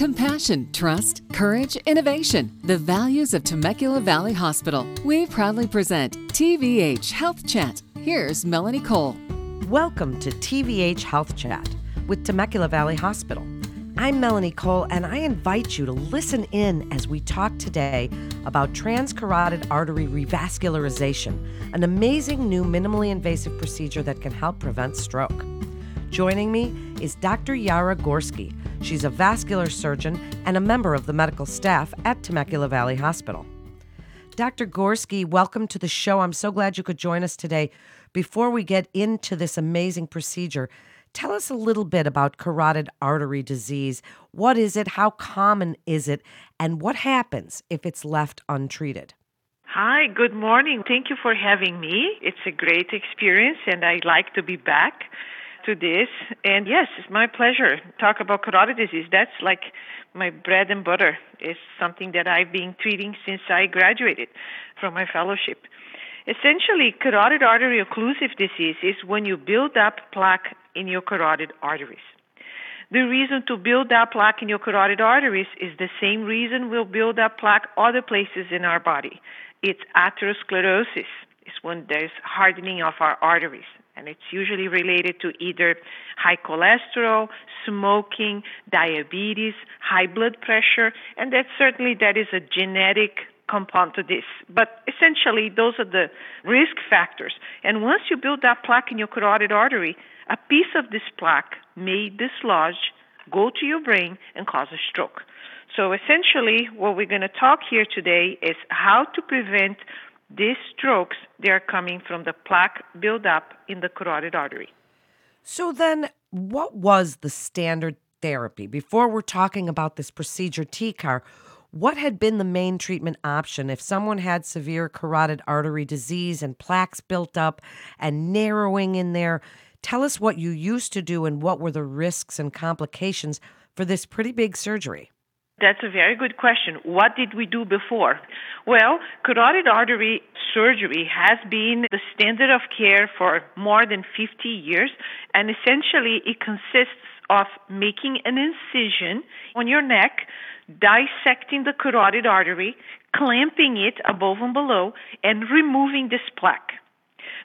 compassion, trust, courage, innovation, the values of Temecula Valley Hospital. We proudly present TVH Health Chat. Here's Melanie Cole. Welcome to TVH Health Chat with Temecula Valley Hospital. I'm Melanie Cole, and I invite you to listen in as we talk today about transcarotid artery revascularization, an amazing new minimally invasive procedure that can help prevent stroke. Joining me is Dr. Yara Gorski. She's a vascular surgeon and a member of the medical staff at Temecula Valley Hospital. Dr. Gorski, welcome to the show. I'm so glad you could join us today. Before we get into this amazing procedure, tell us a little bit about carotid artery disease. What is it? How common is it? And what happens if it's left untreated? Hi, good morning. Thank you for having me. It's a great experience, and I like to be back to this. And yes, it's my pleasure to talk about carotid disease. That's like my bread and butter. It's something that I've been treating since I graduated from my fellowship. Essentially, carotid artery occlusive disease is when you build up plaque in your carotid arteries. The reason to build up plaque in your carotid arteries is the same reason we'll build up plaque other places in our body. It's atherosclerosis. It's when there's hardening of our arteries, and it's usually related to either high cholesterol, smoking, diabetes, high blood pressure, and that is a genetic compound to this. But essentially, those are the risk factors. And once you build up plaque in your carotid artery, a piece of this plaque may dislodge, go to your brain, and cause a stroke. So essentially, what we're going to talk here today is how to prevent these strokes. They are coming from the plaque buildup in the carotid artery. So then, what was the standard therapy? Before we're talking about this procedure, TCAR, what had been the main treatment option if someone had severe carotid artery disease and plaques built up and narrowing in there? Tell us what you used to do and what were the risks and complications for this pretty big surgery. That's a very good question. What did we do before? Well, carotid artery surgery has been the standard of care for more than 50 years, and essentially it consists of making an incision on your neck, dissecting the carotid artery, clamping it above and below, and removing this plaque.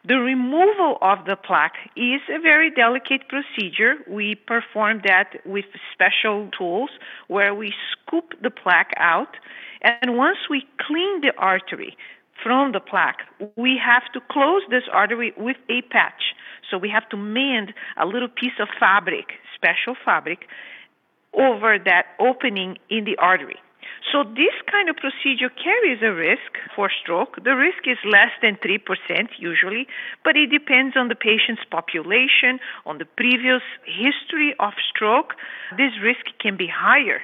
The removal of the plaque is a very delicate procedure. We perform that with special tools where we scoop the plaque out. And once we clean the artery from the plaque, we have to close this artery with a patch. So we have to mend a little piece of fabric, special fabric, over that opening in the artery. So this kind of procedure carries a risk for stroke. The risk is less than 3% usually, but it depends on the patient's population, on the previous history of stroke. This risk can be higher.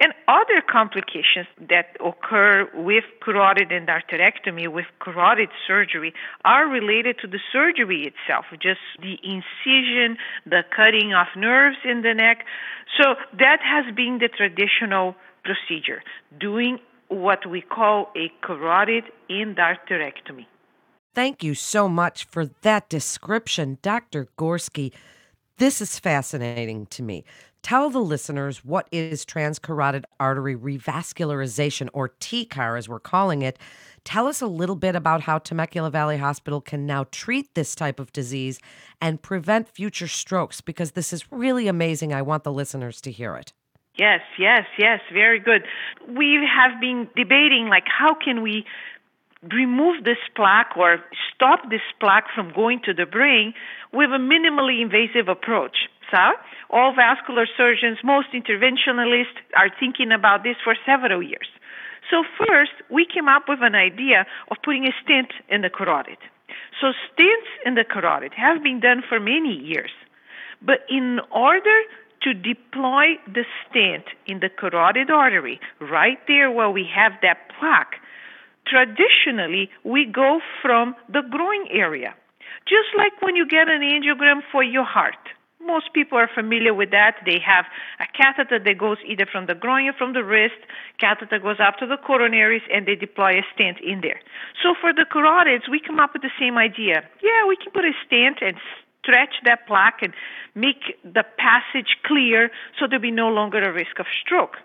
And other complications that occur with carotid endarterectomy, with carotid surgery, are related to the surgery itself, just the incision, the cutting of nerves in the neck. So that has been the traditional procedure, doing what we call a carotid endarterectomy. Thank you so much for that description, Dr. Gorski. This is fascinating to me. Tell the listeners, what is transcarotid artery revascularization, or TCAR as we're calling it. Tell us a little bit about how Temecula Valley Hospital can now treat this type of disease and prevent future strokes, because this is really amazing. I want the listeners to hear it. Yes, very good. We have been debating, like, how can we remove this plaque or stop this plaque from going to the brain with a minimally invasive approach. So all vascular surgeons, most interventionalists are thinking about this for several years. So first, we came up with an idea of putting a stent in the carotid. So stents in the carotid have been done for many years. But in order to deploy the stent in the carotid artery, right there where we have that plaque, traditionally, we go from the groin area, just like when you get an angiogram for your heart. Most people are familiar with that. They have a catheter that goes either from the groin or from the wrist. Catheter goes up to the coronaries, and they deploy a stent in there. So for the carotids, we come up with the same idea. Yeah, we can put a stent and stretch that plaque and make the passage clear so there'll be no longer a risk of stroke.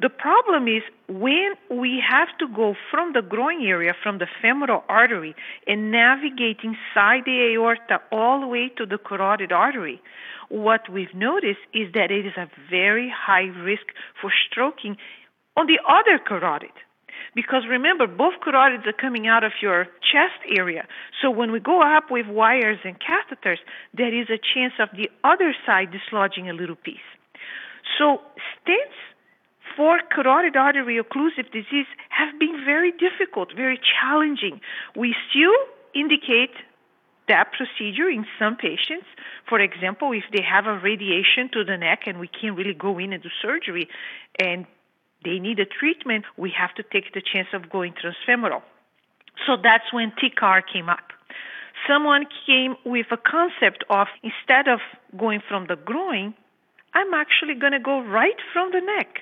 The problem is when we have to go from the groin area, from the femoral artery, and navigate inside the aorta all the way to the carotid artery, what we've noticed is that it is a very high risk for stroking on the other carotid. Because remember, both carotids are coming out of your chest area. So when we go up with wires and catheters, there is a chance of the other side dislodging a little piece. So stents for carotid artery occlusive disease have been very difficult, very challenging. We still indicate that procedure in some patients. For example, if they have a radiation to the neck and we can't really go in and do surgery and they need a treatment, we have to take the chance of going transfemoral. So that's when TCAR came up. Someone came with a concept of instead of going from the groin, I'm actually going to go right from the neck.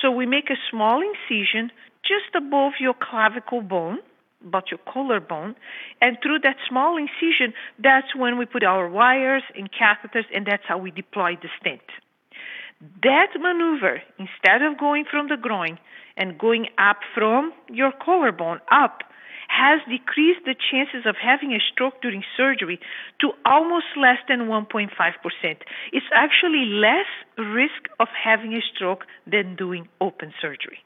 So we make a small incision just above your clavicle bone, about your collarbone, and through that small incision, that's when we put our wires and catheters, and that's how we deploy the stent. That maneuver, instead of going from the groin and going up from your collarbone up, has decreased the chances of having a stroke during surgery to almost less than 1.5%. It's actually less risk of having a stroke than doing open surgery.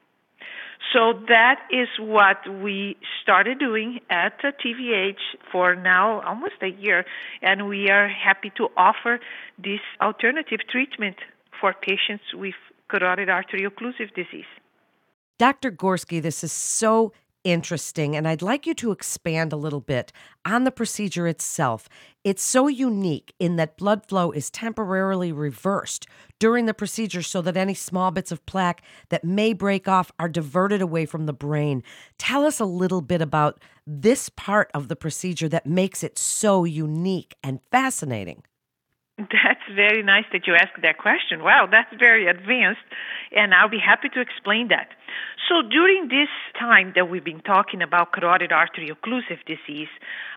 So that is what we started doing at TVH for now almost a year, and we are happy to offer this alternative treatment for patients with carotid artery occlusive disease. Dr. Gorski, this is so interesting, and I'd like you to expand a little bit on the procedure itself. It's so unique in that blood flow is temporarily reversed during the procedure so that any small bits of plaque that may break off are diverted away from the brain. Tell us a little bit about this part of the procedure that makes it so unique and fascinating. That's very nice that you asked that question. Wow, that's very advanced, and I'll be happy to explain that. So during this time that we've been talking about carotid artery occlusive disease,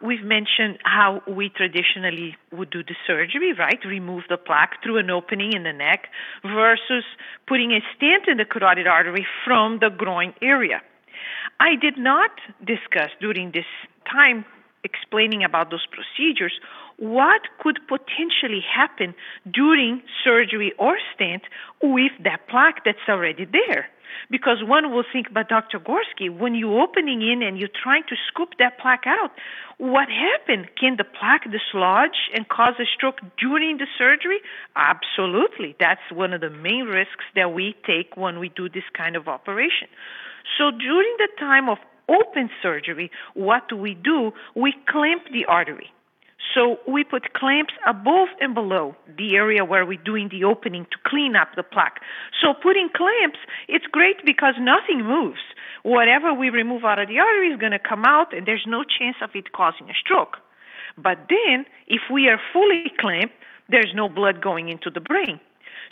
we've mentioned how we traditionally would do the surgery, right? Remove the plaque through an opening in the neck versus putting a stent in the carotid artery from the groin area. I did not discuss during this time explaining about those procedures what could potentially happen during surgery or stent with that plaque that's already there. Because one will think, but Dr. Gorski, when you're opening in and you're trying to scoop that plaque out, what happened? Can the plaque dislodge and cause a stroke during the surgery? Absolutely. That's one of the main risks that we take when we do this kind of operation. So during the time of open surgery, what do? We clamp the artery. So we put clamps above and below the area where we're doing the opening to clean up the plaque. So putting clamps, it's great because nothing moves. Whatever we remove out of the artery is going to come out, and there's no chance of it causing a stroke. But then, if we are fully clamped, there's no blood going into the brain.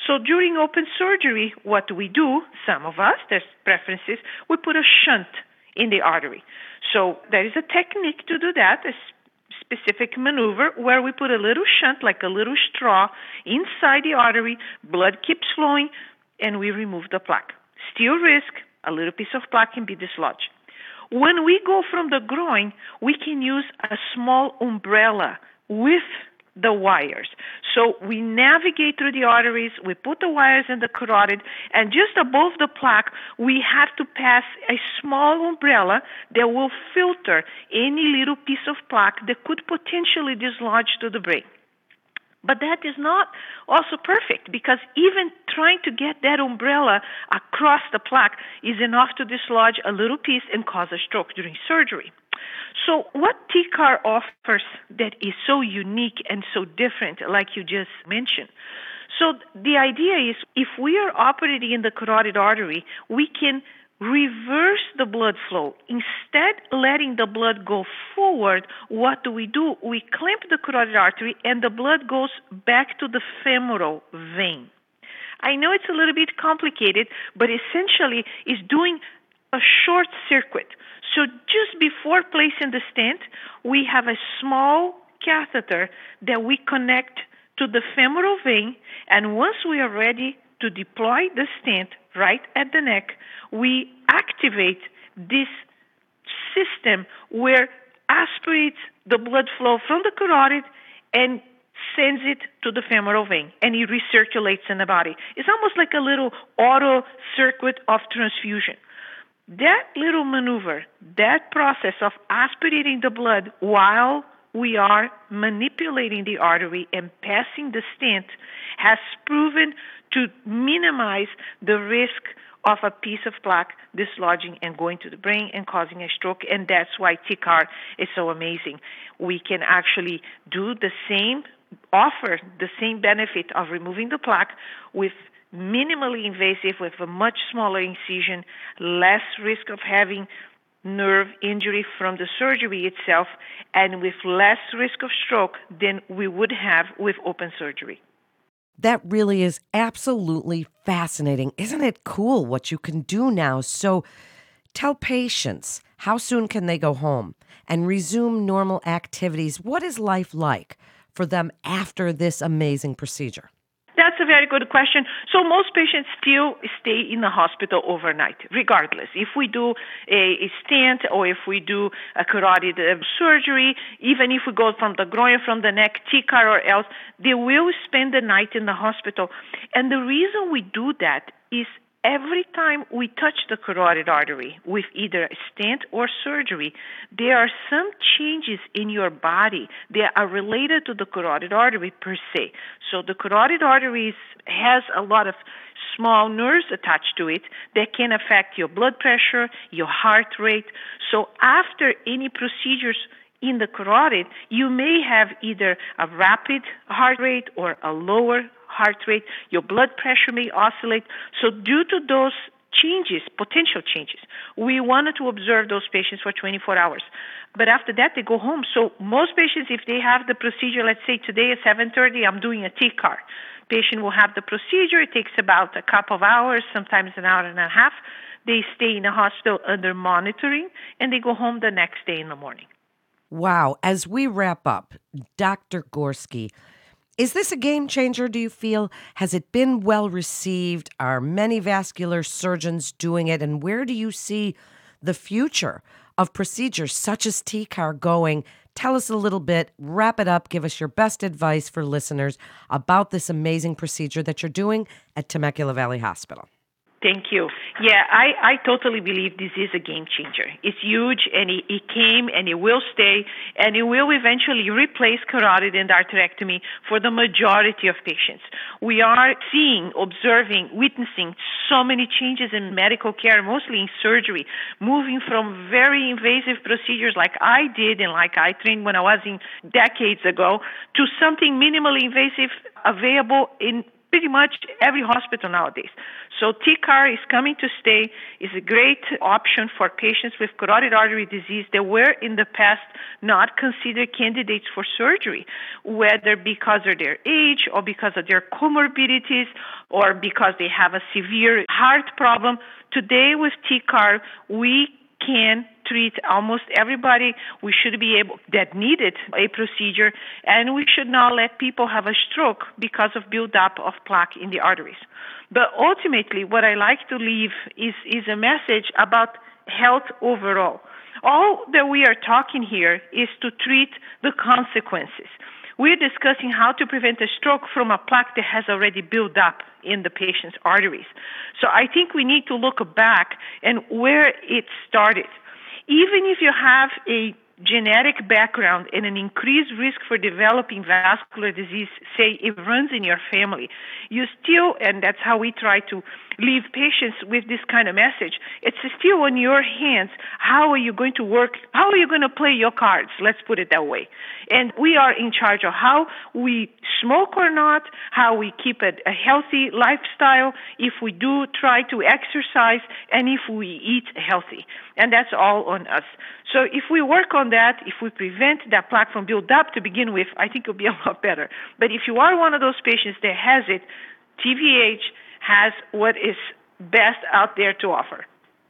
So during open surgery, what do? Some of us, there's preferences, we put a shunt in the artery. So there is a technique to do that, specific maneuver where we put a little shunt, like a little straw, inside the artery, blood keeps flowing, and we remove the plaque. Still risk, a little piece of plaque can be dislodged. When we go from the groin, we can use a small umbrella with the wires. So we navigate through the arteries, we put the wires in the carotid, and just above the plaque, we have to pass a small umbrella that will filter any little piece of plaque that could potentially dislodge to the brain. But that is not also perfect because even trying to get that umbrella across the plaque is enough to dislodge a little piece and cause a stroke during surgery. So what TCAR offers that is so unique and so different, like you just mentioned? So the idea is if we are operating in the carotid artery, we can reverse the blood flow. Instead of letting the blood go forward, what do? We clamp the carotid artery and the blood goes back to the femoral vein. I know it's a little bit complicated, but essentially it's doing a short circuit. So just before placing the stent, we have a small catheter that we connect to the femoral vein, and once we are ready to deploy the stent right at the neck, we activate this system where aspirates the blood flow from the carotid and sends it to the femoral vein, and it recirculates in the body. It's almost like a little auto circuit of transfusion. That little maneuver, that process of aspirating the blood while we are manipulating the artery and passing the stent, has proven to minimize the risk of a piece of plaque dislodging and going to the brain and causing a stroke, and that's why TCAR is so amazing. We can actually do the same, offer the same benefit of removing the plaque with minimally invasive, with a much smaller incision, less risk of having nerve injury from the surgery itself, and with less risk of stroke than we would have with open surgery. That really is absolutely fascinating. Isn't it cool what you can do now? So tell patients, how soon can they go home and resume normal activities? What is life like for them after this amazing procedure? That's a very good question. So most patients still stay in the hospital overnight, regardless. If we do a stent or if we do a carotid surgery, even if we go from the groin, from the neck, TCAR or else, they will spend the night in the hospital. And the reason we do that is every time we touch the carotid artery with either a stent or surgery, there are some changes in your body that are related to the carotid artery per se. So the carotid artery has a lot of small nerves attached to it that can affect your blood pressure, your heart rate. So after any procedures in the carotid, you may have either a rapid heart rate or a lower heart rate, your blood pressure may oscillate. So due to those changes, potential changes, we wanted to observe those patients for 24 hours. But after that, they go home. So most patients, if they have the procedure, let's say today at 7:30, I'm doing a TCAR. Patient will have the procedure. It takes about a couple of hours, sometimes an hour and a half. They stay in the hospital under monitoring, and they go home the next day in the morning. Wow. As we wrap up, Dr. Gorski, is this a game changer, do you feel? Has it been well received? Are many vascular surgeons doing it? And where do you see the future of procedures such as TCAR going? Tell us a little bit, wrap it up, give us your best advice for listeners about this amazing procedure that you're doing at Temecula Valley Hospital. Thank you. Yeah, I totally believe this is a game changer. It's huge, and it came, and it will stay, and it will eventually replace carotid endarterectomy for the majority of patients. We are seeing, observing, witnessing so many changes in medical care, mostly in surgery, moving from very invasive procedures like I did and like I trained when I was in decades ago to something minimally invasive available in pretty much every hospital nowadays. So TCAR is coming to stay, is a great option for patients with carotid artery disease that were in the past not considered candidates for surgery, whether because of their age or because of their comorbidities or because they have a severe heart problem. Today with TCAR, we can treat almost everybody. We should be able that needed a procedure, and we should not let people have a stroke because of buildup of plaque in the arteries. But ultimately, what I like to leave is a message about health overall. All that we are talking here is to treat the consequences. We're discussing how to prevent a stroke from a plaque that has already built up in the patient's arteries. So I think we need to look back and where it started. Even if you have a genetic background and an increased risk for developing vascular disease, say it runs in your family, you still, and that's how we try to leave patients with this kind of message, it's still on your hands. How are you going to work? How are you going to play your cards? Let's put it that way. And we are in charge of how we smoke or not, how we keep a healthy lifestyle, if we do try to exercise, and if we eat healthy. And that's all on us. So if we work on that, if we prevent that plaque from build up to begin with, I think it'll be a lot better. But if you are one of those patients that has it, TVH has what is best out there to offer.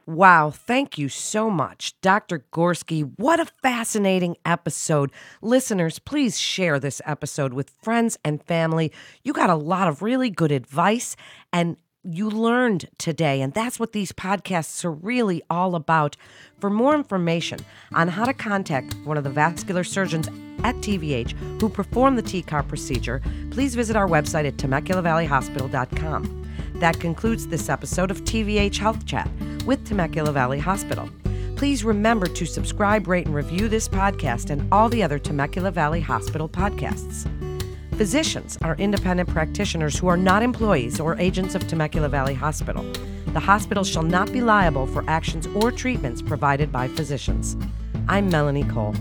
Wow, thank you so much, Dr. Gorski. What a fascinating episode. Listeners, please share this episode with friends and family. You got a lot of really good advice and you learned today, and that's what these podcasts are really all about. For more information on how to contact one of the vascular surgeons at TVH who performed the TCAR procedure, please visit our website at TemeculaValleyHospital.com. That concludes this episode of TVH Health Chat with Temecula Valley Hospital. Please remember to subscribe, rate, and review this podcast and all the other Temecula Valley Hospital podcasts. Physicians are independent practitioners who are not employees or agents of Temecula Valley Hospital. The hospital shall not be liable for actions or treatments provided by physicians. I'm Melanie Cole.